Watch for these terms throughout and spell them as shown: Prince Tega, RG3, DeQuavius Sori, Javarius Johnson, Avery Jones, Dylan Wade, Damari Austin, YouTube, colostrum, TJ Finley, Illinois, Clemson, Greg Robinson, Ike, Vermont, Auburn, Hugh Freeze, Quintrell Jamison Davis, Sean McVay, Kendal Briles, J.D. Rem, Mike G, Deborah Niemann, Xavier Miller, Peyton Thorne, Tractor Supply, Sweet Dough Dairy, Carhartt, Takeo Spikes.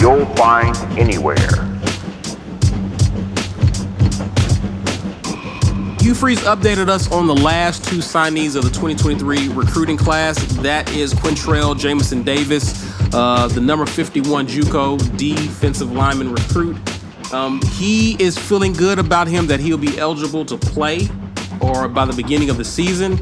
you'll find anywhere. Hugh Freeze updated us on the last two signees of the 2023 recruiting class. That is Quintrell Jamison Davis, the number 51 JUCO defensive lineman recruit. He is feeling good about him that he'll be eligible to play or by the beginning of the season.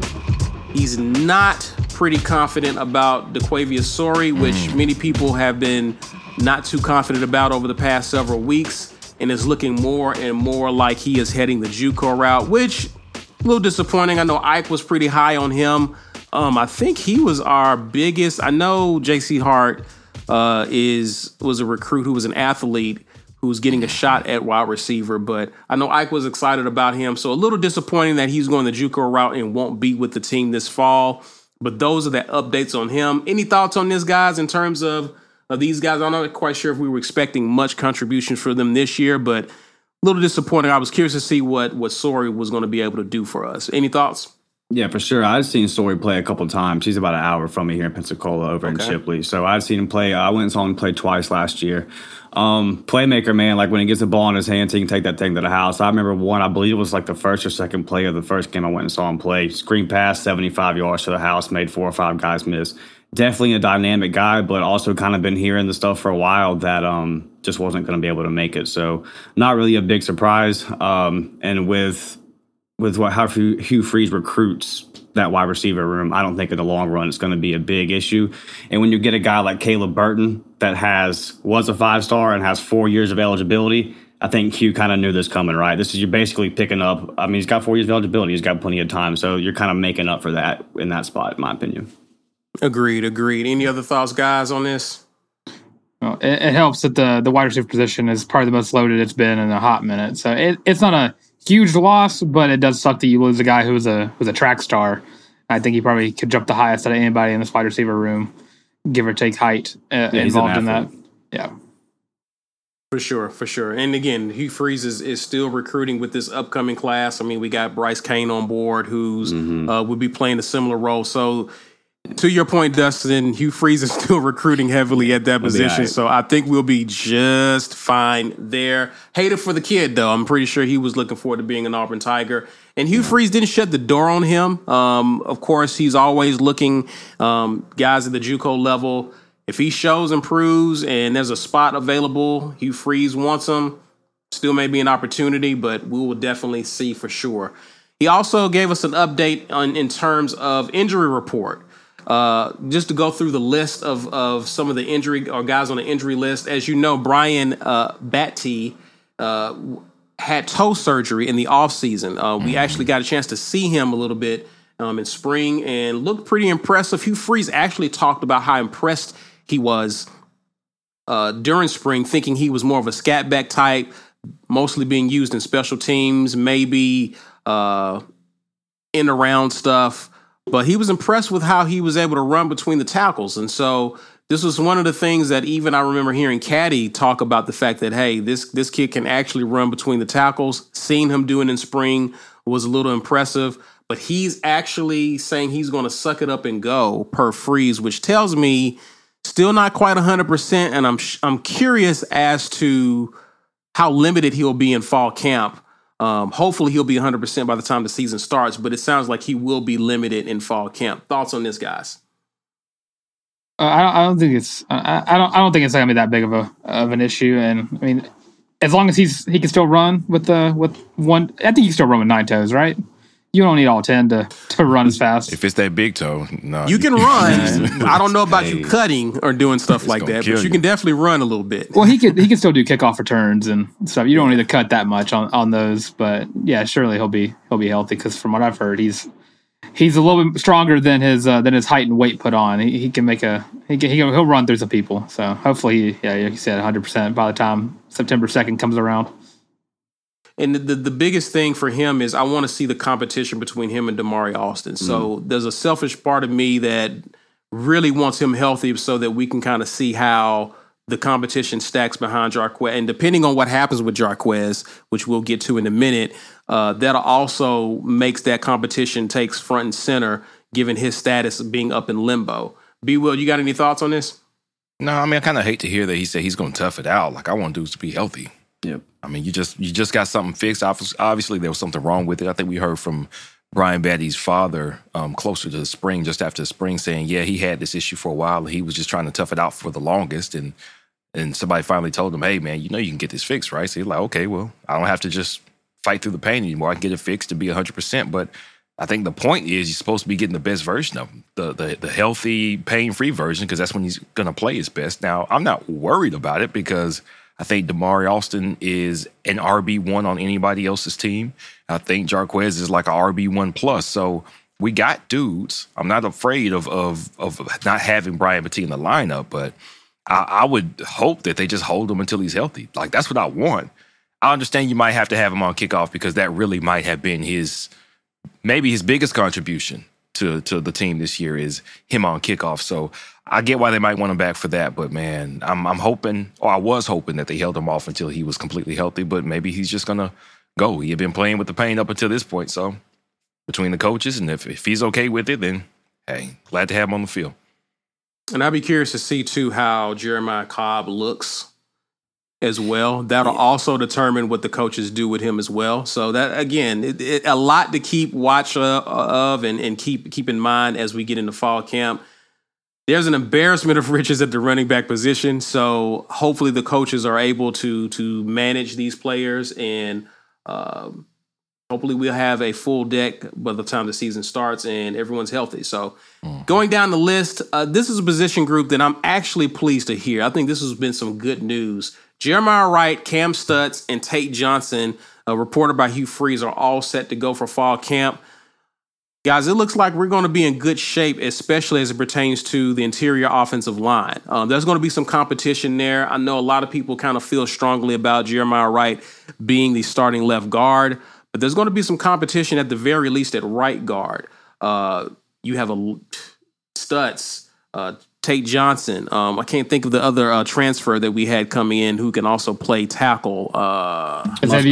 He's not pretty confident about DeQuavius Sori, which many people have been not too confident about over the past several weeks, and is looking more and more like he is heading the JUCO route, which a little disappointing. I know Ike was pretty high on him. I think he was our biggest. I know JC Hart was a recruit who was an athlete who's getting a shot at wide receiver, but I know Ike was excited about him. So a little disappointing that he's going the JUCO route and won't be with the team this fall. But those are the updates on him. Any thoughts on this, guys, in terms of these guys? I'm not quite sure if we were expecting much contribution for them this year, but a little disappointing. I was curious to see what Sori was going to be able to do for us. Any thoughts? Yeah, for sure. I've seen Sori play a couple of times. He's about an hour from me here in Pensacola over in Shipley. So I've seen him play. I went and saw him play twice last year. Playmaker, man, like when he gets the ball in his hands, he can take that thing to the house. I remember one, I believe it was like the first or second play of the first game I went and saw him play. Screen pass, 75 yards to the house, made 4 or 5 guys miss. Definitely a dynamic guy, but also kind of been hearing the stuff for a while that just wasn't going to be able to make it. So not really a big surprise. And with how Hugh Freeze recruits that wide receiver room, I don't think in the long run it's going to be a big issue. And when you get a guy like Caleb Burton that was a 5-star and has 4 years of eligibility, I think Hugh kind of knew this coming, right? This is, you're basically picking up. I mean, he's got 4 years of eligibility. He's got plenty of time. So you're kind of making up for that in that spot, in my opinion. Agreed. Any other thoughts, guys, on this? Well, it helps that the wide receiver position is probably the most loaded it's been in a hot minute. So it's not a huge loss, but it does suck that you lose a guy who was a track star. I think he probably could jump the highest out of anybody in this wide receiver room, give or take height involved in that. Yeah, for sure. And again, Hugh Freeze is still recruiting with this upcoming class. I mean, we got Bryce Kane on board, who's would be playing a similar role. So to your point, Dustin, Hugh Freeze is still recruiting heavily at that position, right. So I think we'll be just fine there. Hate it for the kid, though. I'm pretty sure he was looking forward to being an Auburn Tiger. And Hugh Freeze didn't shut the door on him. Of course, he's always looking guys at the JUCO level. If he shows and proves and there's a spot available, Hugh Freeze wants him. Still may be an opportunity, but we will definitely see for sure. He also gave us an update in terms of injury report. Just to go through the list of some of the injury or guys on the injury list, as you know, Brian Battie had toe surgery in the offseason. We actually got a chance to see him a little bit in spring and looked pretty impressive. Hugh Freeze actually talked about how impressed he was during spring, thinking he was more of a scat back type, mostly being used in special teams, maybe in around stuff. But he was impressed with how he was able to run between the tackles. And so this was one of the things that even I remember hearing Caddy talk about, the fact that, hey, this kid can actually run between the tackles. Seeing him doing in spring was a little impressive. But he's actually saying he's going to suck it up and go per Freeze, which tells me still not quite 100%. And I'm curious as to how limited he'll be in fall camp. Hopefully he'll be 100% by the time the season starts, but it sounds like he will be limited in fall camp. Thoughts on this, guys? I don't think it's going to be that big of an issue. And I mean, as long as he can still run with one, I think he can still run with 9 toes, right? You don't need all 10 to run as fast. If it's that big toe, no. You can run. I don't know about you cutting or doing stuff like that, but you can definitely run a little bit. Well, he can still do kickoff returns and stuff. You don't need to cut that much on those, but yeah, surely he'll be healthy because from what I've heard, he's he's a little bit stronger than his height and weight put on. He can make a he'll run through some people. So hopefully, yeah, like you said, 100% by the time September 2nd comes around. And the biggest thing for him is I want to see the competition between him and Damari Austin. So there's a selfish part of me that really wants him healthy so that we can kind of see how the competition stacks behind Jarquez. And depending on what happens with Jarquez, which we'll get to in a minute, that also makes that competition takes front and center, given his status of being up in limbo. B-Will, you got any thoughts on this? No, I mean, I kind of hate to hear that he said he's going to tough it out. Like, I want dudes to be healthy. Yep. I mean, you just got something fixed. Obviously, there was something wrong with it. I think we heard from Brian Battie's father closer to the spring, just after the spring, saying, yeah, he had this issue for a while. And he was just trying to tough it out for the longest. And somebody finally told him, hey, man, you know you can get this fixed, right? So he's like, okay, well, I don't have to just fight through the pain anymore. I can get it fixed to be 100%. But I think the point is you're supposed to be getting the best version of him, the healthy, pain-free version, because that's when he's going to play his best. Now, I'm not worried about it because I think Damari Austin is an RB1 on anybody else's team. I think Jarquez is like a RB1 plus. So we got dudes. I'm not afraid of not having Brian Battie in the lineup, but I would hope that they just hold him until he's healthy. Like, that's what I want. I understand you might have to have him on kickoff because that really might have been maybe his biggest contribution to the team this year is him on kickoff. So I get why they might want him back for that, but man, I'm hoping, or I was hoping that they held him off until he was completely healthy, but maybe he's just going to go. He had been playing with the pain up until this point. So between the coaches, and if he's okay with it, then hey, glad to have him on the field. And I'd be curious to see too how Jeremiah Cobb looks as well. That'll also determine what the coaches do with him as well. So that, again, a lot to keep watch of and keep in mind as we get into fall camp. There's an embarrassment of riches at the running back position, so hopefully the coaches are able to manage these players, and hopefully we'll have a full deck by the time the season starts and everyone's healthy. So going down the list, this is a position group that I'm actually pleased to hear. I think this has been some good news. Jeremiah Wright, Cam Stutz, and Tate Johnson, reported by Hugh Freeze, are all set to go for fall camp. Guys, it looks like we're going to be in good shape, especially as it pertains to the interior offensive line. There's going to be some competition there. I know a lot of people kind of feel strongly about Jeremiah Wright being the starting left guard, but there's going to be some competition at the very least at right guard. You have a Stutz, Tate Johnson. I can't think of the other transfer that we had coming in who can also play tackle. Is that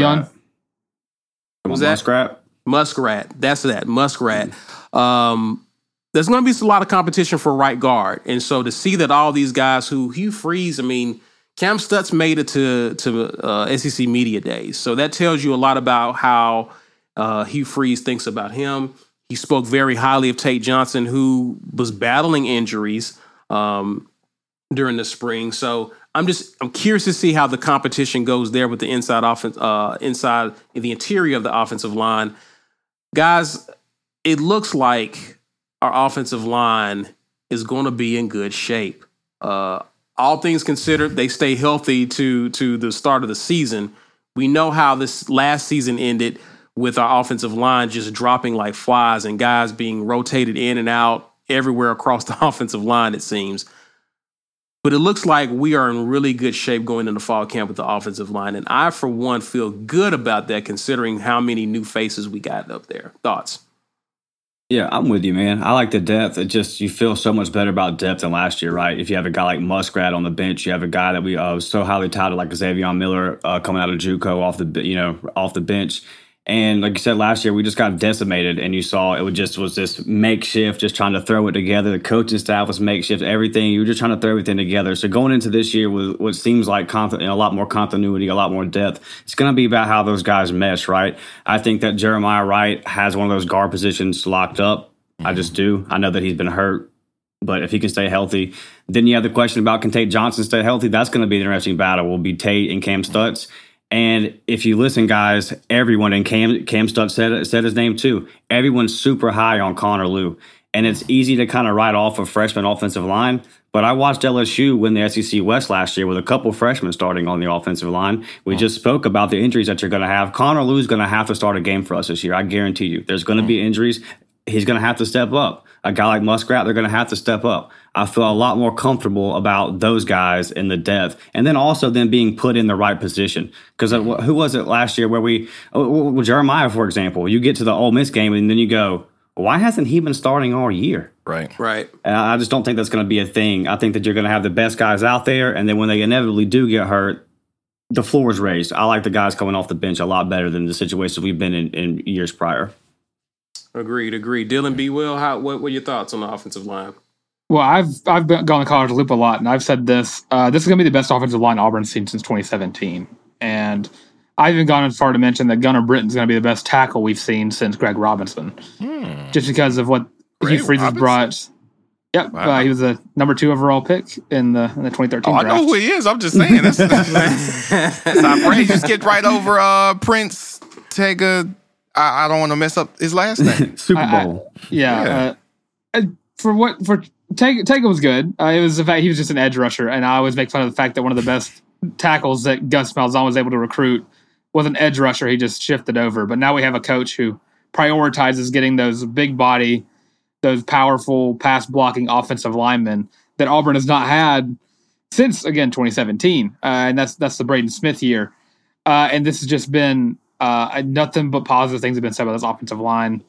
Muskrat? Was that Muskrat? Muskrat. That's that. Muskrat. There's going to be a lot of competition for right guard. And so to see that all these guys who Hugh Freeze, I mean, Cam Stutz made it to SEC Media Days. So that tells you a lot about how Hugh Freeze thinks about him. He spoke very highly of Tate Johnson, who was battling injuries during the spring. So I'm curious to see how the competition goes there with the inside offense, inside the interior of the offensive line. Guys, it looks like our offensive line is going to be in good shape. All things considered, they stay healthy to the start of the season. We know how this last season ended with our offensive line just dropping like flies and guys being rotated in and out everywhere across the offensive line, it seems. But it looks like we are in really good shape going into fall camp with the offensive line. And I, for one, feel good about that considering how many new faces we got up there. Thoughts? Yeah, I'm with you, man. I like the depth. It just, you feel so much better about depth than last year, right? If you have a guy like Muskrat on the bench, you have a guy that we was so highly touted, like Xavier Miller coming out of JUCO off the bench. And like you said, last year, we just got decimated, and you saw it just was this makeshift, just trying to throw it together. The coaching staff was makeshift, everything. You were just trying to throw everything together. So going into this year with what seems like a lot more continuity, a lot more depth, it's going to be about how those guys mesh, right? I think that Jeremiah Wright has one of those guard positions locked up. I just do. I know that he's been hurt, but if he can stay healthy, then you have the question about can Tate Johnson stay healthy? That's going to be an interesting battle. Will be Tate and Cam Stutz. And if you listen, guys, everyone, and Cam Stutz said his name too, everyone's super high on Connor Lew. And it's easy to kind of write off a freshman offensive line. But I watched LSU win the SEC West last year with a couple freshmen starting on the offensive line. We just spoke about the injuries that you're going to have. Connor Lew's going to have to start a game for us this year. I guarantee you. There's going to be injuries. he's going to have to step up. A guy like Muskrat, they're going to have to step up. I feel a lot more comfortable about those guys in the depth. And then also them being put in the right position. Because who was it last year where Jeremiah, for example, you get to the Ole Miss game and then you go, why hasn't he been starting all year? Right. And I just don't think that's going to be a thing. I think that you're going to have the best guys out there. And then when they inevitably do get hurt, the floor is raised. I like the guys coming off the bench a lot better than the situations we've been in years prior. Agreed. Dylan B. Will, what were your thoughts on the offensive line? Well, I've gone to College Loop a lot, and I've said this is going to be the best offensive line Auburn's seen since 2017. And I've even gone as far to mention that Gunnar Britton's going to be the best tackle we've seen since Greg Robinson, just because of what Hugh Freeze has brought. Yep, wow. He was the number 2 overall pick in the 2013 draft. I know who he is. I'm just saying. He skipped right over Prince Tega. I don't want to mess up his last name. Super Bowl. For Tega was good. It was the fact he was just an edge rusher, and I always make fun of the fact that one of the best tackles that Gus Malzahn was able to recruit was an edge rusher. He just shifted over. But now we have a coach who prioritizes getting those big body, those powerful pass blocking offensive linemen that Auburn has not had since, again, 2017. And that's the Braden Smith year. And this has just been nothing but positive things have been said about this offensive line.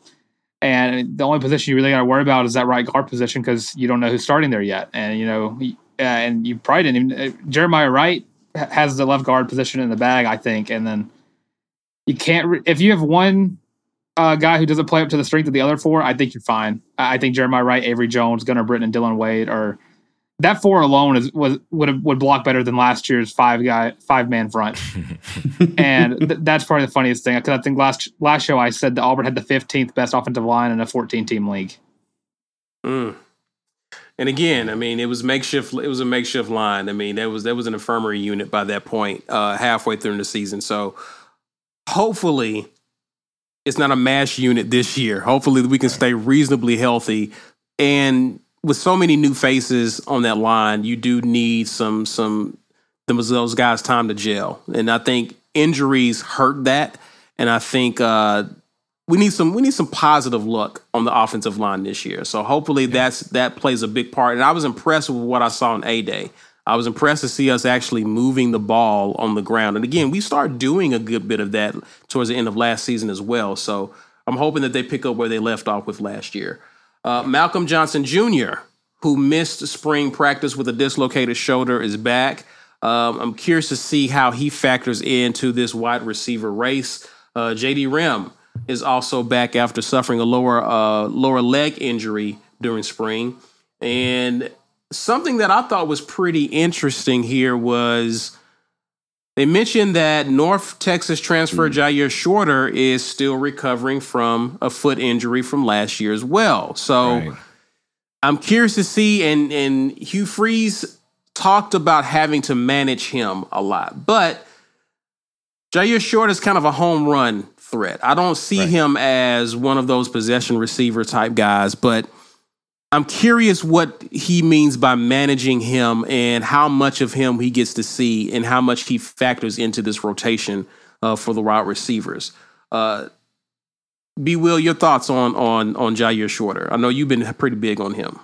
And the only position you really got to worry about is that right guard position, because you don't know who's starting there yet. And, you probably didn't even Jeremiah Wright has the left guard position in the bag, I think. And then you can't if you have one guy who doesn't play up to the strength of the other four, I think you're fine. I think Jeremiah Wright, Avery Jones, Gunnar Britton, and Dylan Wade are that four alone would block better than last year's five man front. And that's probably the funniest thing, because I think last show I said that Auburn had the 15th best offensive line in a 14-team league. And again, I mean, it was a makeshift line. I mean, there was an infirmary unit by that point, halfway through the season. So hopefully it's not a mash unit this year. Hopefully we can stay reasonably healthy. And with so many new faces on that line, you do need some those guys time to gel. And I think injuries hurt that. And I think we need some positive luck on the offensive line this year. So hopefully that plays a big part. And I was impressed with what I saw in A-Day. I was impressed to see us actually moving the ball on the ground. And again, we started doing a good bit of that towards the end of last season as well. So I'm hoping that they pick up where they left off with last year. Malcolm Johnson Jr., who missed spring practice with a dislocated shoulder, is back. I'm curious to see how he factors into this wide receiver race. J.D. Rem is also back after suffering a lower leg injury during spring. And something that I thought was pretty interesting here was they mentioned that North Texas transfer Jair Shorter is still recovering from a foot injury from last year as well. So I'm curious to see, and Hugh Freeze talked about having to manage him a lot, but Jair Shorter is kind of a home run threat. I don't see him as one of those possession receiver type guys, but I'm curious what he means by managing him and how much of him he gets to see and how much he factors into this rotation for the wide receivers. B. Will, your thoughts on Jair Shorter? I know you've been pretty big on him.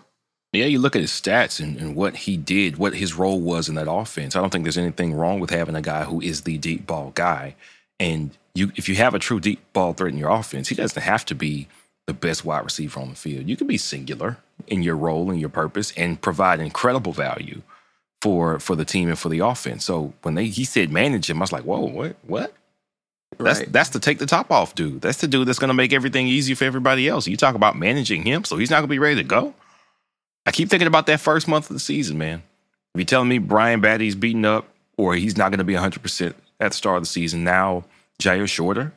Yeah, you look at his stats and what he did, what his role was in that offense. I don't think there's anything wrong with having a guy who is the deep ball guy. And if you have a true deep ball threat in your offense, he doesn't have to be the best wide receiver on the field. You can be singular in your role and your purpose and provide incredible value for the team and for the offense. So when he said manage him, I was like, whoa, what? Right. That's to take the top off dude. That's the dude that's going to make everything easy for everybody else. You talk about managing him, so he's not going to be ready to go. I keep thinking about that first month of the season, man. If you're telling me Brian Battie's beaten up or he's not going to be 100% at the start of the season, now Jair Shorter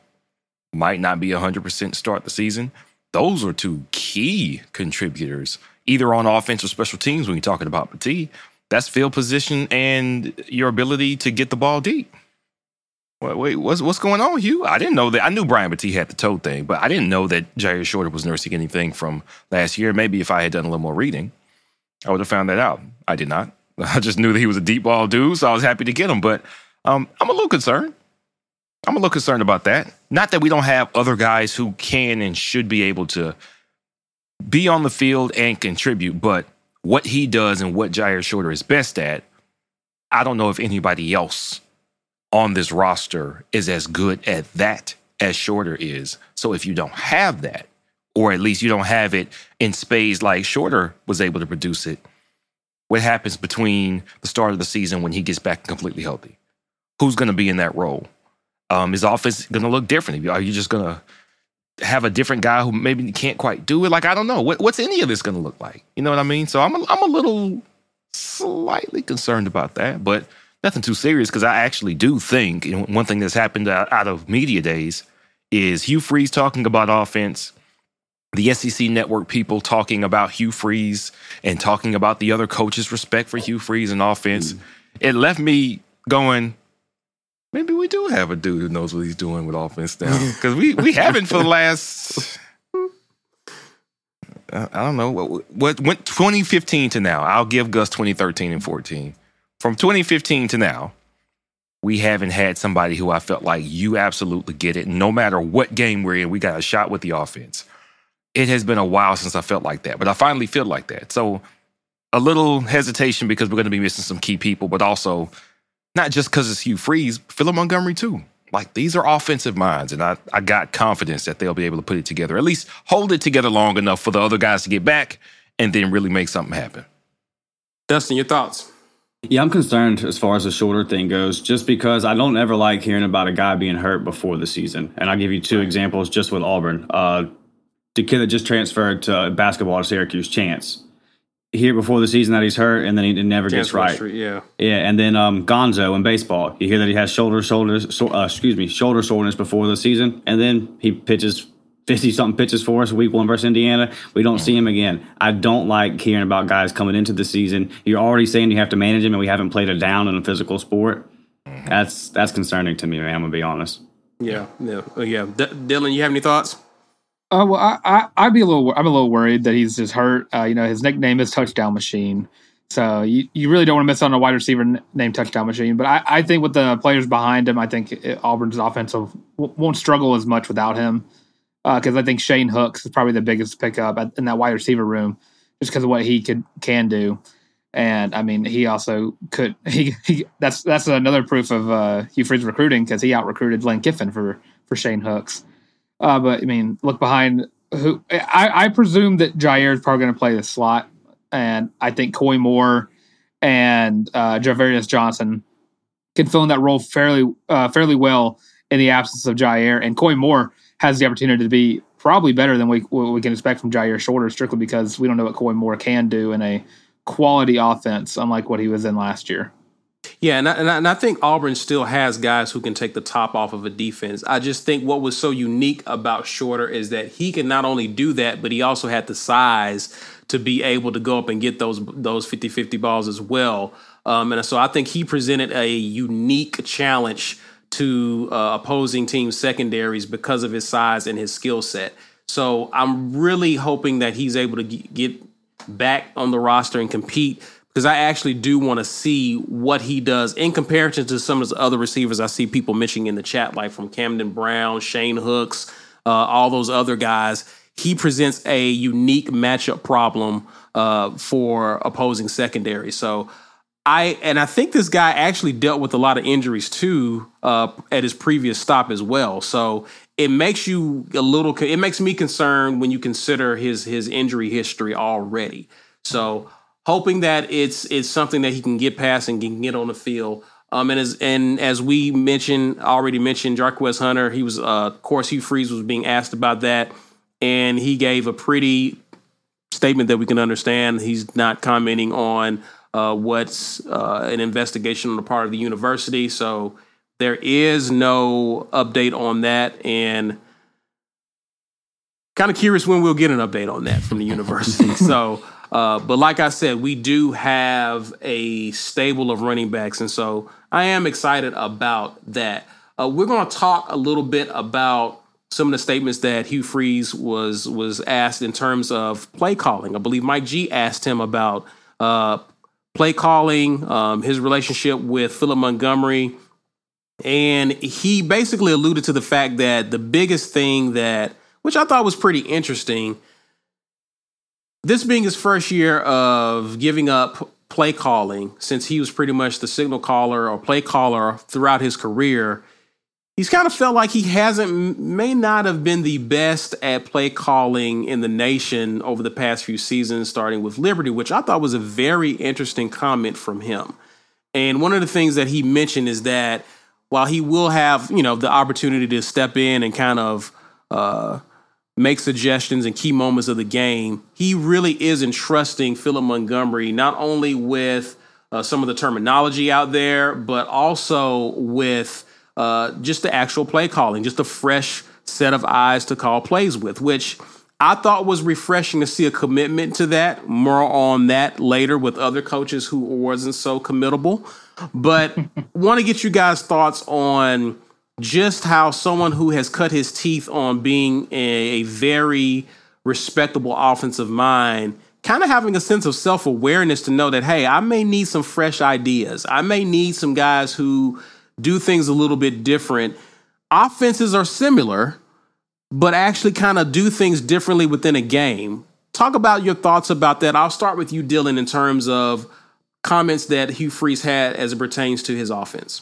might not be 100% start the season. Those are two key contributors, either on offense or special teams when you're talking about Battie. That's field position and your ability to get the ball deep. Wait, what's going on, Hugh? I didn't know that. I knew Brian Battie had the toe thing, but I didn't know that Jair Shorter was nursing anything from last year. Maybe if I had done a little more reading, I would have found that out. I did not. I just knew that he was a deep ball dude, so I was happy to get him. But I'm a little concerned. I'm a little concerned about that. Not that we don't have other guys who can and should be able to be on the field and contribute, but what he does and what Jair Shorter is best at, I don't know if anybody else on this roster is as good at that as Shorter is. So if you don't have that, or at least you don't have it in spades like Shorter was able to produce it, what happens between the start of the season when he gets back completely healthy? Who's going to be in that role? Is offense going to look different? Are you just going to have a different guy who maybe can't quite do it? Like, I don't know. What's any of this going to look like? You know what I mean? So I'm a little slightly concerned about that, but nothing too serious, because I actually do think, and one thing that's happened out of media days is Hugh Freeze talking about offense, the SEC network people talking about Hugh Freeze and talking about the other coaches' respect for Hugh Freeze and offense. It left me going, maybe we do have a dude who knows what he's doing with offense now, because we haven't for the last, I don't know, what went 2015 to now. I'll give Gus 2013 and 14. From 2015 to now, we haven't had somebody who I felt like, you absolutely get it. No matter what game we're in, we got a shot with the offense. It has been a while since I felt like that, but I finally feel like that. So a little hesitation because we're going to be missing some key people, but also not just because it's Hugh Freeze, Philip Montgomery too. Like, these are offensive minds, and I got confidence that they'll be able to put it together, at least hold it together long enough for the other guys to get back and then really make something happen. Dustin, your thoughts? Yeah, I'm concerned as far as the Shorter thing goes, just because I don't ever like hearing about a guy being hurt before the season. And I'll give you two examples just with Auburn. The kid that just transferred to basketball to Syracuse, Chance. Here before the season that he's hurt, and then he never gets right. Yeah, and then Gonzo in baseball. You hear that he has shoulder soreness before the season, and then he pitches 50-something pitches for us week one versus Indiana. We don't see him again. I don't like hearing about guys coming into the season. You're already saying you have to manage him, and we haven't played a down in a physical sport. That's concerning to me, man. I'm going to be honest. Yeah. Dylan, you have any thoughts? Well, I'm a little worried that he's just hurt. His nickname is Touchdown Machine, so you really don't want to miss on a wide receiver named Touchdown Machine. But I think with the players behind him, I think Auburn's offensive won't struggle as much without him, because I think Shane Hooks is probably the biggest pickup in that wide receiver room, just because of what he can do. And I mean, he also could. That's another proof of Hugh Freeze recruiting, because he out recruited Lane Kiffin for Shane Hooks. But I mean, look behind who I presume that Jair is probably going to play the slot, and I think Coy Moore and Javarius Johnson can fill in that role fairly well in the absence of Jair. And Coy Moore has the opportunity to be probably better than what we can expect from Jair Shorter, strictly because we don't know what Coy Moore can do in a quality offense, unlike what he was in last year. Yeah, and I think Auburn still has guys who can take the top off of a defense. I just think what was so unique about Shorter is that he could not only do that, but he also had the size to be able to go up and get those 50-50 balls as well. And so I think he presented a unique challenge to opposing team secondaries because of his size and his skill set. So I'm really hoping that he's able to get back on the roster and compete, because I actually do want to see what he does in comparison to some of the other receivers I see people mentioning in the chat, like from Camden Brown, Shane Hooks, all those other guys. He presents a unique matchup problem for opposing secondary. So I think this guy actually dealt with a lot of injuries too at his previous stop as well. So it makes you it makes me concerned when you consider his injury history already. So hoping that it's something that he can get past and can get on the field. And as we already mentioned, Jarquez Hunter, he was, of course, Hugh Freeze was being asked about that, and he gave a pretty statement that we can understand. He's not commenting on what's an investigation on the part of the university, so there is no update on that, and kind of curious when we'll get an update on that from the university. So. But like I said, we do have a stable of running backs, and so I am excited about that. We're going to talk a little bit about some of the statements that Hugh Freeze was asked in terms of play calling. I believe Mike G asked him about play calling, his relationship with Philip Montgomery, and he basically alluded to the fact that the biggest thing which I thought was pretty interesting, This being his first year of giving up play calling, since he was pretty much the signal caller or play caller throughout his career, he's kind of felt like he may not have been the best at play calling in the nation over the past few seasons, starting with Liberty, which I thought was a very interesting comment from him. And one of the things that he mentioned is that while he will have, you know, the opportunity to step in and kind of make suggestions in key moments of the game, he really is entrusting Philip Montgomery not only with some of the terminology out there, but also with just the actual play calling, just a fresh set of eyes to call plays with, which I thought was refreshing to see a commitment to that. More on that later with other coaches who wasn't so committable. But want to get you guys' thoughts on just how someone who has cut his teeth on being a very respectable offensive mind, kind of having a sense of self-awareness to know that, hey, I may need some fresh ideas. I may need some guys who do things a little bit different. Offenses are similar, but actually kind of do things differently within a game. Talk about your thoughts about that. I'll start with you, Dylan, in terms of comments that Hugh Freeze had as it pertains to his offense.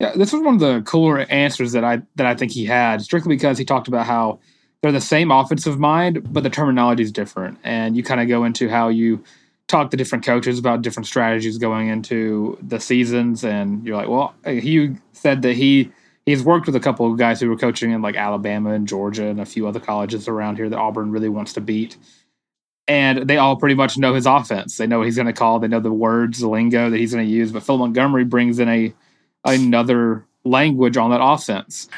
Yeah, this was one of the cooler answers that I think he had, strictly because he talked about how they're the same offensive mind, but the terminology is different. And you kind of go into how you talk to different coaches about different strategies going into the seasons. And you're like, well, Hugh said that he's worked with a couple of guys who were coaching in like Alabama and Georgia and a few other colleges around here that Auburn really wants to beat. And they all pretty much know his offense. They know what he's going to call. They know the words, the lingo that he's going to use. But Phil Montgomery brings in another language on that offense.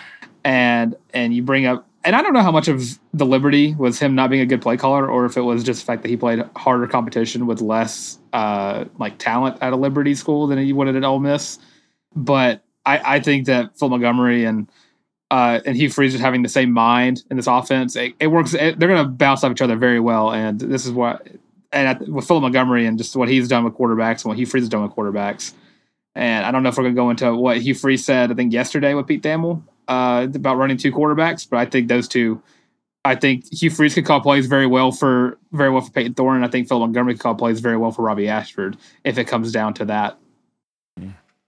And you bring up, and I don't know how much of the Liberty was him not being a good play caller, or if it was just the fact that he played harder competition with less like talent at a Liberty school than he wanted at Ole Miss. But I think that Phil Montgomery and Hugh Freeze just having the same mind in this offense, it works. They're going to bounce off each other very well. And this is what, with Phil Montgomery and just what he's done with quarterbacks and what Hugh Freeze has done with quarterbacks. And I don't know if we're going to go into what Hugh Freeze said, I think, yesterday with Pete Thamel about running two quarterbacks. But I think those two, I think Hugh Freeze could call plays very well for Peyton Thorne. I think Phil Montgomery could call plays very well for Robbie Ashford if it comes down to that.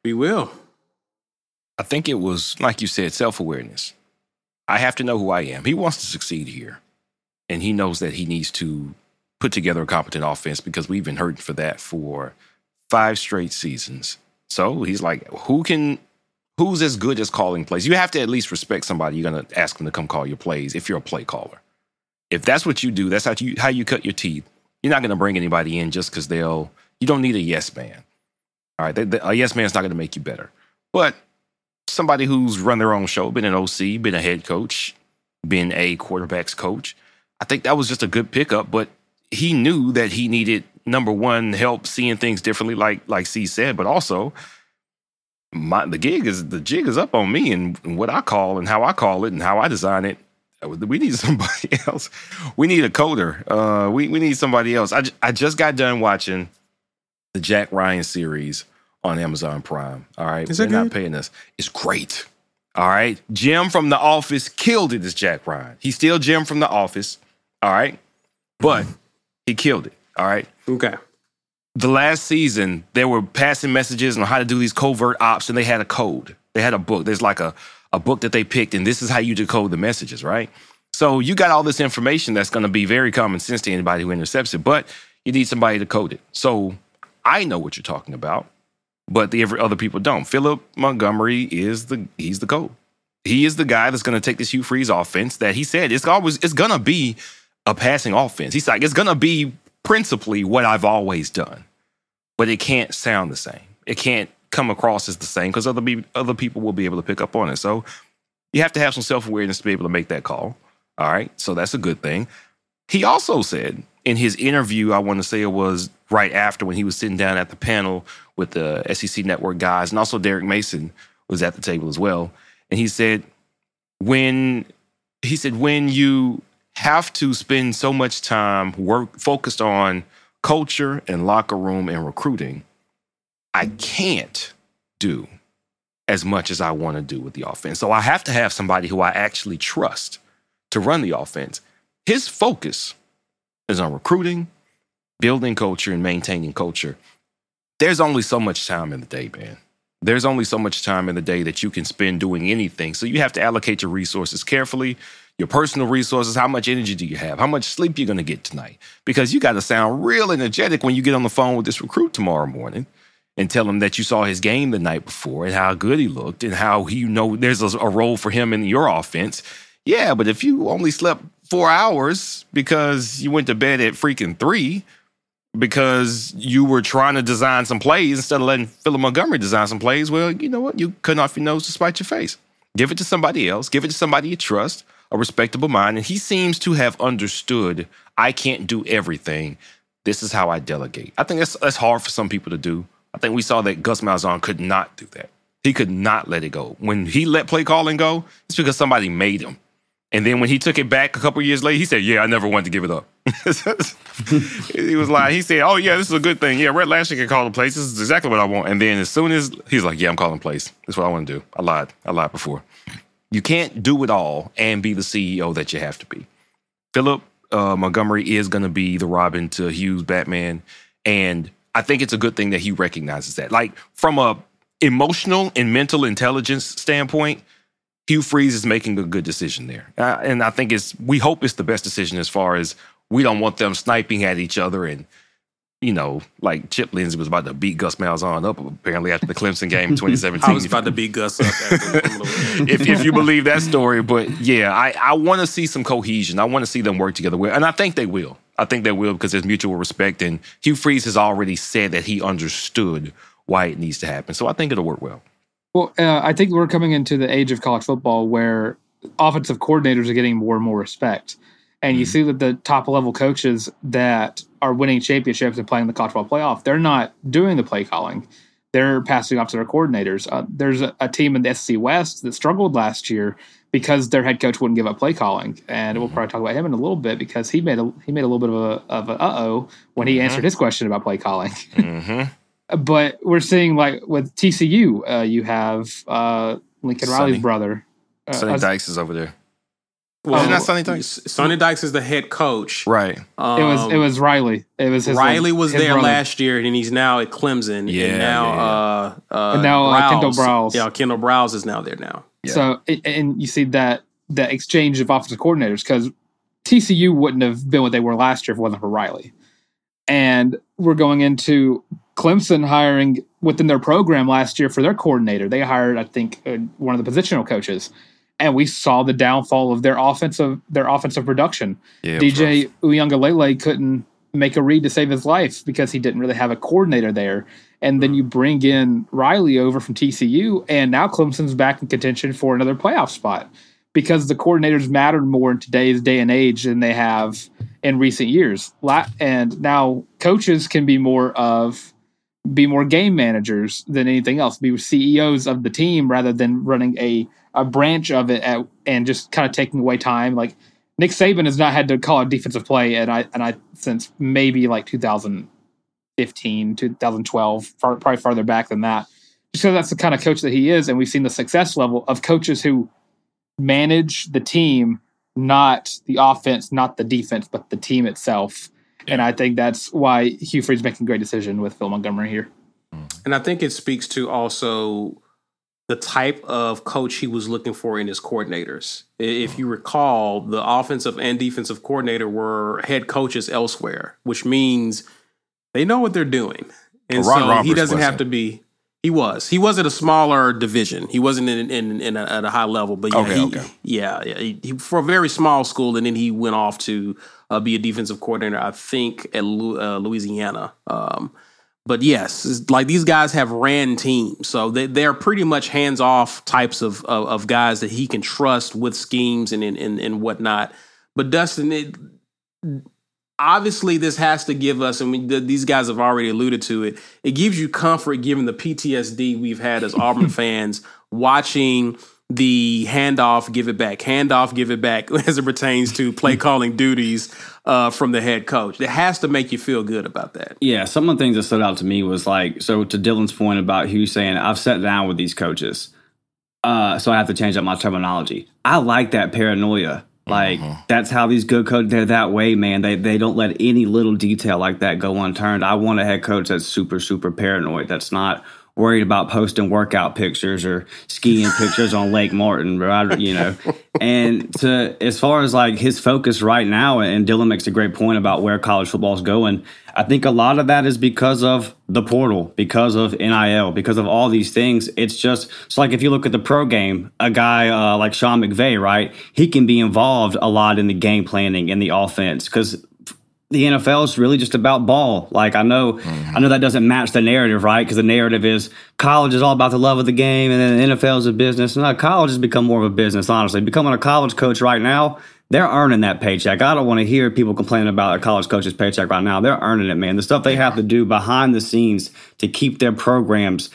We will. I think it was, like you said, self-awareness. I have to know who I am. He wants to succeed here. And he knows that he needs to put together a competent offense because we've been hurting for that for 5 straight seasons. So he's like, who's as good as calling plays? You have to at least respect somebody. You're going to ask them to come call your plays if you're a play caller. If that's what you do, that's how you cut your teeth. You're not going to bring anybody in just because you don't need a yes man. All right, a yes man's not going to make you better. But somebody who's run their own show, been an OC, been a head coach, been a quarterback's coach, I think that was just a good pickup. But he knew that he needed, number one, help seeing things differently, like C said, but also the jig is up on me and what I call and how I call it and how I design it. We need somebody else. We need a coder. We need somebody else. I just got done watching the Jack Ryan series on Amazon Prime. All right, they're not paying us. It's great. All right, Jim from The Office killed it as Jack Ryan. He's still Jim from The Office. All right, but he killed it. All right. Okay. The last season, they were passing messages on how to do these covert ops, and they had a code. They had a book. There's like a book that they picked, and this is how you decode the messages, right? So you got all this information that's going to be very common sense to anybody who intercepts it, but you need somebody to code it. So I know what you're talking about, but the other people don't. Philip Montgomery he's the code. He is the guy that's going to take this Hugh Freeze offense that he said it's going to be a passing offense. He's like, it's going to be principally what I've always done, but it can't sound the same. It can't come across as the same because other people will be able to pick up on it. So you have to have some self-awareness to be able to make that call. All right. So that's a good thing. He also said in his interview, I want to say it was right after when he was sitting down at the panel with the SEC Network guys, and also Derek Mason was at the table as well. And he said, when you have to spend so much time focused on culture and locker room and recruiting, I can't do as much as I want to do with the offense. So I have to have somebody who I actually trust to run the offense. His focus is on recruiting, building culture, and maintaining culture. There's only so much time in the day, man. There's only so much time in the day that you can spend doing anything. So you have to allocate your resources carefully, your personal resources. How much energy do you have? How much sleep you're going to get tonight? Because you got to sound real energetic when you get on the phone with this recruit tomorrow morning and tell him that you saw his game the night before and how good he looked and how he, you know, there's a role for him in your offense. Yeah, but if you only slept 4 hours because you went to bed at freaking 3 because you were trying to design some plays instead of letting Philip Montgomery design some plays, well, you know what? You cut off your nose to spite your face. Give it to somebody else. Give it to somebody you trust, a respectable mind. And he seems to have understood, I can't do everything. This is how I delegate. I think that's hard for some people to do. I think we saw that Gus Malzahn could not do that. He could not let it go. When he let play calling go, it's because somebody made him. And then when he took it back a couple years later, he said, yeah, I never wanted to give it up. He was like, he said, oh, yeah, this is a good thing. Yeah, Rhett Lashley can call the plays. This is exactly what I want. And then as soon as he's like, yeah, I'm calling plays. That's what I want to do. I lied before. You can't do it all and be the CEO that you have to be. Philip Montgomery is going to be the Robin to Hugh's Batman. And I think it's a good thing that he recognizes that. Like, from a emotional and mental intelligence standpoint, Hugh Freeze is making a good decision there. And I think we hope it's the best decision as far as we don't want them sniping at each other. And, you know, like Chip Lindsey was about to beat Gus Malzahn up apparently after the Clemson game in 2017. I was about to beat Gus up after if you believe that story. But yeah, I want to see some cohesion. I want to see them work together. And I think they will. I think they will because there's mutual respect. And Hugh Freeze has already said that he understood why it needs to happen. So I think it'll work well. Well, I think we're coming into the age of college football where offensive coordinators are getting more and more respect. And you see that the top-level coaches that are winning championships and playing the college football playoff, they're not doing the play calling. They're passing off to their coordinators. There's a team in the SEC West that struggled last year because their head coach wouldn't give up play calling. And we'll probably talk about him in a little bit because he made a little bit of a uh-oh when he answered his question about play calling. Mm-hmm. But we're seeing, like, with TCU, you have Lincoln Riley's brother. Sonny Dykes is over there. Well, isn't that Sonny Dykes? Sonny Dykes is the head coach. Right. It was Riley. It was his Riley was his there brother. Last year, and he's now at Clemson. Yeah. And now Kendal Briles. Yeah, Kendal Briles is now there now. Yeah. So, and you see that exchange of offensive coordinators because TCU wouldn't have been what they were last year if it wasn't for Riley. And we're going into Clemson hiring within their program last year for their coordinator. They hired, I think, one of the positional coaches, and we saw the downfall of their offensive production. Yeah, DJ Uiagalelei couldn't make a read to save his life because he didn't really have a coordinator there. And then you bring in Riley over from TCU, and now Clemson's back in contention for another playoff spot because the coordinators matter more in today's day and age than they have in recent years. And now coaches can be more game managers than anything else, be CEOs of the team rather than running a branch of it and just kind of taking away time. Like, Nick Saban has not had to call a defensive play, and I since maybe like 2015, 2012, probably farther back than that, just because that's the kind of coach that he is, and we've seen the success level of coaches who manage the team, not the offense, not the defense, but the team itself. Yeah. And I think that's why Hugh Freeze is making a great decision with Phil Montgomery here. And I think it speaks to also the type of coach he was looking for in his coordinators. If you recall, the offensive and defensive coordinator were head coaches elsewhere, which means they know what they're doing. And Ron so Roberts he doesn't have to be. He was at a smaller division. He wasn't at a high level, but yeah, He for a very small school, and then he went off to be a defensive coordinator, I think, at Louisiana. But yes, like these guys have ran teams, so they're pretty much hands-off types of guys that he can trust with schemes and whatnot. But Dustin, obviously this has to give us, and these guys have already alluded to it, it gives you comfort given the PTSD we've had as Auburn fans watching the handoff, give it back as it pertains to play calling duties from the head coach. It has to make you feel good about that. Yeah, some of the things that stood out to me was like, so to Dylan's point about Hugh saying, I've sat down with these coaches, so I have to change up my terminology. I like that paranoia. Like, that's how these good coaches, they're that way, man. They don't let any little detail like that go unturned. I want a head coach that's super, super paranoid, that's not worried about posting workout pictures or skiing pictures on Lake Martin, right? You know. And to as far as like his focus right now, and Dylan makes a great point about where college football is going, I think a lot of that is because of the portal, because of NIL, because of all these things. It's like if you look at the pro game, a guy like Sean McVay, right? He can be involved a lot in the game planning and the offense because the NFL is really just about ball. Like I know that doesn't match the narrative, right? Because the narrative is college is all about the love of the game, and then the NFL is a business. And college has become more of a business, honestly. Becoming a college coach right now, they're earning that paycheck. I don't want to hear people complaining about a college coach's paycheck right now. They're earning it, man. The stuff they have to do behind the scenes to keep their programs,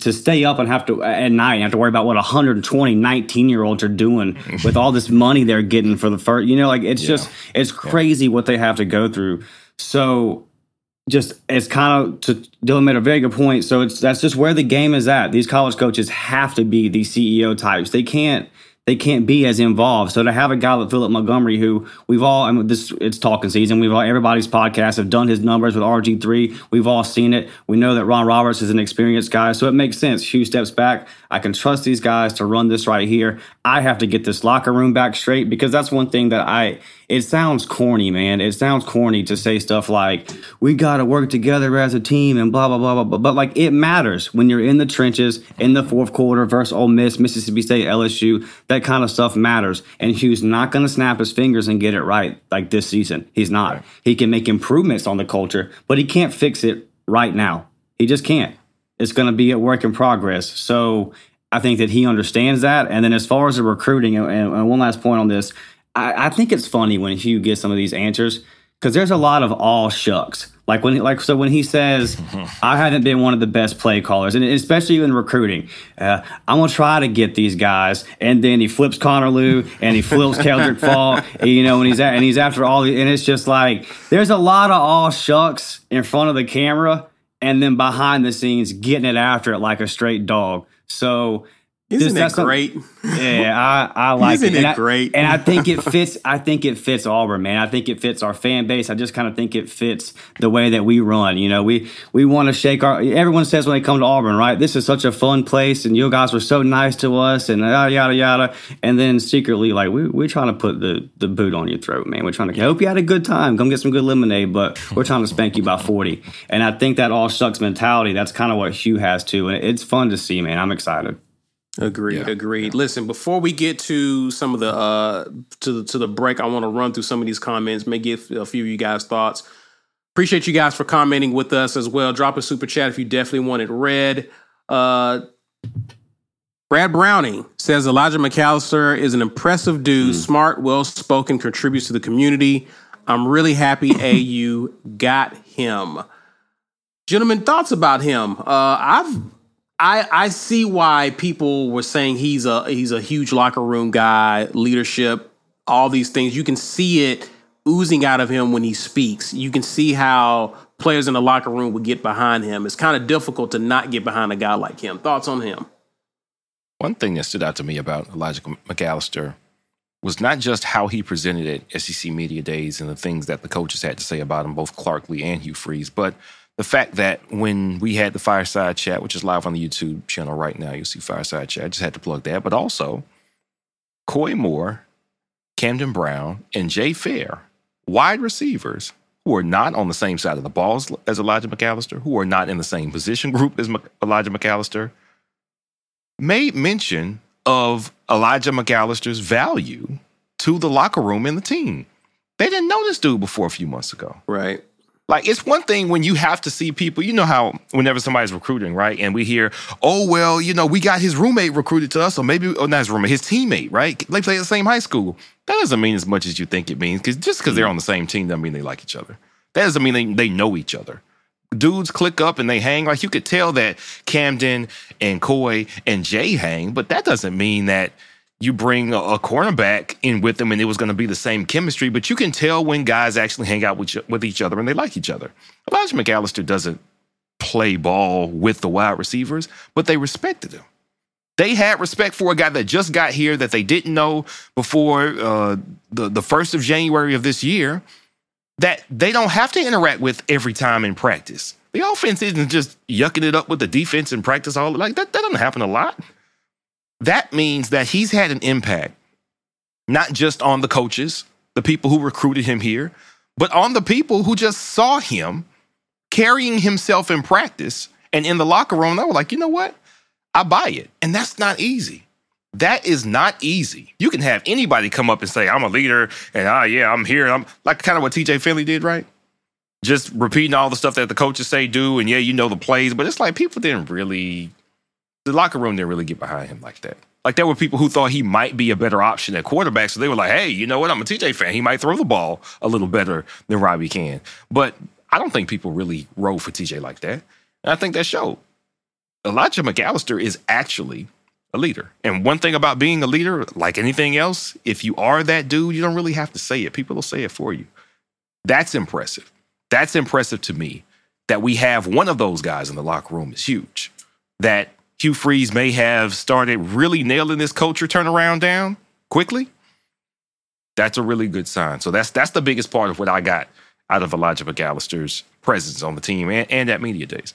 to stay up and have to at night and have to worry about what 120 19-year-olds are doing with all this money they're getting for the first, you know, like it's crazy what they have to go through. So just it's kind of, to Dylan made a very good point. So that's just where the game is at. These college coaches have to be these CEO types. They can't be as involved. So to have a guy like Philip Montgomery, who we've all, it's talking season. Everybody's podcasts have done his numbers with RG3. We've all seen it. We know that Ron Roberts is an experienced guy. So it makes sense. Hugh steps back. I can trust these guys to run this right here. I have to get this locker room back straight, because that's one thing that it sounds corny, man. It sounds corny to say stuff like, we got to work together as a team and blah, blah, blah, blah, blah. But like, it matters when you're in the trenches in the fourth quarter versus Ole Miss, Mississippi State, LSU. That kind of stuff matters. And Hugh's not going to snap his fingers and get it right like this season. He's not. Right. He can make improvements on the culture, but he can't fix it right now. He just can't. It's going to be a work in progress. So I think that he understands that. And then as far as the recruiting, and one last point on this, I think it's funny when Hugh gets some of these answers, because there's a lot of all shucks. Like when he says, I haven't been one of the best play callers, and especially in recruiting, I'm gonna try to get these guys, and then he flips Connor Lew and he flips Keldrick Fall, you know, and he's after all, and it's just like there's a lot of all shucks in front of the camera, and then behind the scenes getting it after it like a straight dog. So. Isn't it great? Yeah, I like it. Isn't it great? And I think it fits Auburn, man. I think it fits our fan base. I just kind of think it fits the way that we run. You know, we want to shake our – everyone says when they come to Auburn, right, this is such a fun place, and you guys were so nice to us, and yada, yada, yada. And then secretly, like, we're trying to put the boot on your throat, man. We're trying to hope you had a good time. Come get some good lemonade, but we're trying to spank you by 40. And I think that all sucks mentality, that's kind of what Hugh has, too. And it's fun to see, man. I'm excited. Agreed. Yeah. Listen, before we get to some of the to the break, I want to run through some of these comments, may give a few of you guys thoughts. Appreciate you guys for commenting with us as well. Drop a super chat if you definitely want it read. Brad Browning says Elijah McAllister is an impressive dude, smart, well-spoken, contributes to the community. I'm really happy AU got him. Gentlemen, thoughts about him? I see why people were saying he's a huge locker room guy, leadership, all these things. You can see it oozing out of him when he speaks. You can see how players in the locker room would get behind him. It's kind of difficult to not get behind a guy like him. Thoughts on him? One thing that stood out to me about Elijah McAllister was not just how he presented at SEC Media Days and the things that the coaches had to say about him, both Clark Lee and Hugh Freeze, but the fact that when we had the Fireside Chat, which is live on the YouTube channel right now, you'll see Fireside Chat. I just had to plug that. But also, Coy Moore, Camden Brown, and Jay Fair, wide receivers who are not on the same side of the ball as Elijah McAllister, who are not in the same position group as Elijah McAllister, made mention of Elijah McAllister's value to the locker room and the team. They didn't know this dude before a few months ago. Right. Like, it's one thing when you have to see people, you know how whenever somebody's recruiting, right? And we hear, oh, well, you know, we got his roommate recruited to us, or maybe, oh, not his roommate, his teammate, right? They play at the same high school. That doesn't mean as much as you think it means, because just because they're on the same team doesn't mean they like each other. That doesn't mean they know each other. Dudes click up and they hang. Like, you could tell that Camden and Coy and Jay hang, but that doesn't mean that you bring a cornerback in with them and it was going to be the same chemistry. But you can tell when guys actually hang out with each other and they like each other. Elijah McAllister doesn't play ball with the wide receivers, but they respected him. They had respect for a guy that just got here that they didn't know before the 1st of January of this year, that they don't have to interact with every time in practice. The offense isn't just yucking it up with the defense in practice. All like that doesn't happen a lot. That means that he's had an impact, not just on the coaches, the people who recruited him here, but on the people who just saw him carrying himself in practice and in the locker room. They were like, you know what? I buy it. And that's not easy. That is not easy. You can have anybody come up and say, I'm a leader, and I'm here. And I'm like kind of what TJ Finley did, right? Just repeating all the stuff that the coaches say do, and you know the plays. But it's like people didn't really, the locker room didn't really get behind him like that. Like there were people who thought he might be a better option at quarterback, so they were like, hey, you know what? I'm a TJ fan. He might throw the ball a little better than Robbie can. But I don't think people really rode for TJ like that. And I think that showed. Elijah McAllister is actually a leader. And one thing about being a leader, like anything else, if you are that dude, you don't really have to say it. People will say it for you. That's impressive. That's impressive to me that we have one of those guys in the locker room is huge. That Hugh Freeze may have started really nailing this culture turnaround down quickly. That's a really good sign. So that's the biggest part of what I got out of Elijah McAllister's presence on the team and at media days.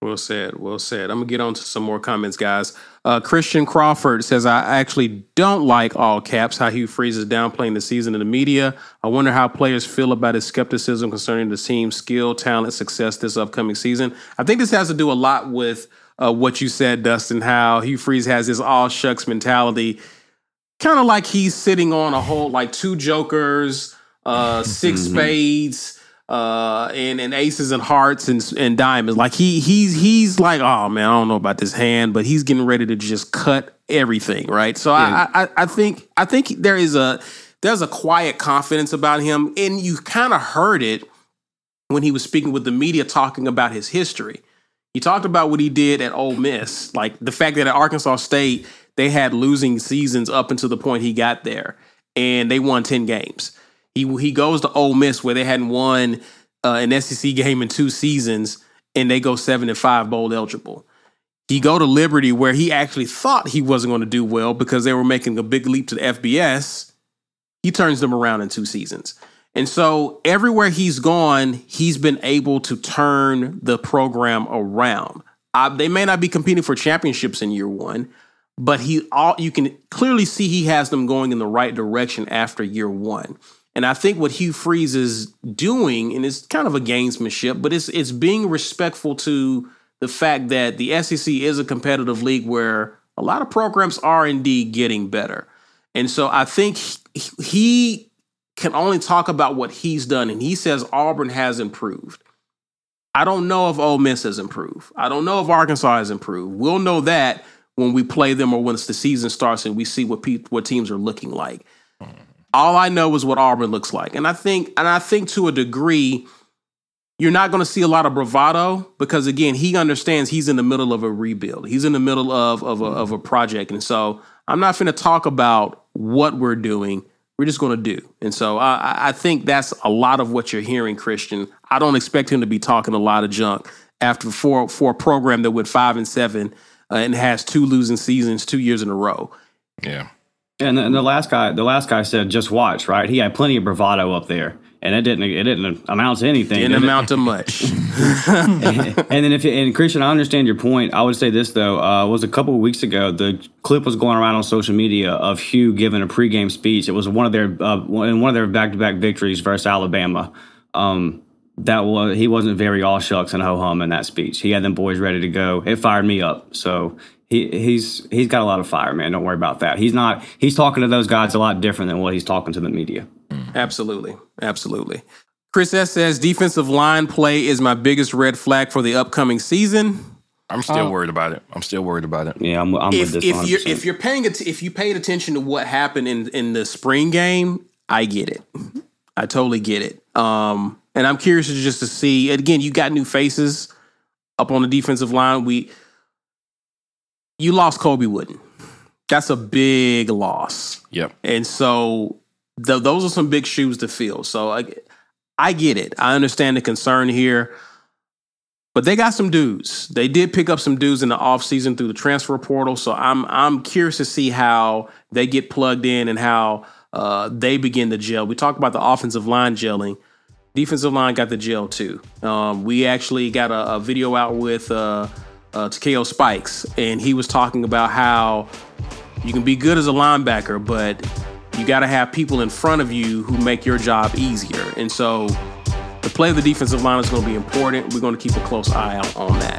Well said, well said. I'm going to get on to some more comments, guys. Christian Crawford says, I actually don't like all caps, how Hugh Freeze is downplaying the season in the media. I wonder how players feel about his skepticism concerning the team's skill, talent, success this upcoming season. I think this has to do a lot with what you said, Dustin, how Hugh Freeze has this all shucks mentality, kind of like he's sitting on a whole, like two jokers, six spades, and aces and hearts and diamonds. Like he's like, oh man, I don't know about this hand, but he's getting ready to just cut everything, right? So yeah. I think there's a quiet confidence about him, and you kind of heard it when he was speaking with the media, talking about his history. He talked about what he did at Ole Miss, like the fact that at Arkansas State they had losing seasons up until the point he got there, and they won 10 games. He goes to Ole Miss where they hadn't won an SEC game in 2 seasons, and they go 7-5 bowl eligible. He go to Liberty where he actually thought he wasn't going to do well because they were making a big leap to the FBS. He turns them around in 2 seasons. And so everywhere he's gone, he's been able to turn the program around. They may not be competing for championships in year one, but you can clearly see he has them going in the right direction after year one. And I think what Hugh Freeze is doing, and it's kind of a gamesmanship, but it's being respectful to the fact that the SEC is a competitive league where a lot of programs are indeed getting better. And so I think he can only talk about what he's done. And he says Auburn has improved. I don't know if Ole Miss has improved. I don't know if Arkansas has improved. We'll know that when we play them or once the season starts and we see what teams are looking like. All I know is what Auburn looks like. And I think to a degree, you're not going to see a lot of bravado because, again, he understands he's in the middle of a rebuild. He's in the middle of a project. And so I'm not going to talk about what we're doing. We're just going to do. And so I think that's a lot of what you're hearing, Christian. I don't expect him to be talking a lot of junk after for a program that went 5-7 and has 2 losing seasons 2 years in a row. Yeah. And the last guy said, "Just watch." Right? He had plenty of bravado up there, and it didn't amount to anything. Didn't amount to much. And Christian, I understand your point. I would say this though: was a couple of weeks ago, the clip was going around on social media of Hugh giving a pregame speech. It was one of their back-to-back victories versus Alabama. He wasn't very all shucks and ho hum in that speech. He had them boys ready to go. It fired me up. So. He's got a lot of fire, man. Don't worry about that. He's talking to those guys a lot different than what he's talking to the media. Absolutely. Chris S. says, defensive line play is my biggest red flag for the upcoming season. I'm still worried about it. Yeah, I'm with this 100%. If you paid attention to what happened in the spring game, I get it. I totally get it. And I'm curious just to see. Again, you got new faces up on the defensive line. You lost Kobe Wooden. That's a big loss. Yep. And so those are some big shoes to fill. So I get it. I understand the concern here. But they got some dudes. They did pick up some dudes in the offseason through the transfer portal. So I'm curious to see how they get plugged in and how they begin to gel. We talked about the offensive line gelling. Defensive line got the gel too. We actually got a video out with Takeo Spikes, and he was talking about how you can be good as a linebacker, but you got to have people in front of you who make your job easier. And so the play of the defensive line is going to be important. We're going to keep a close eye out on that.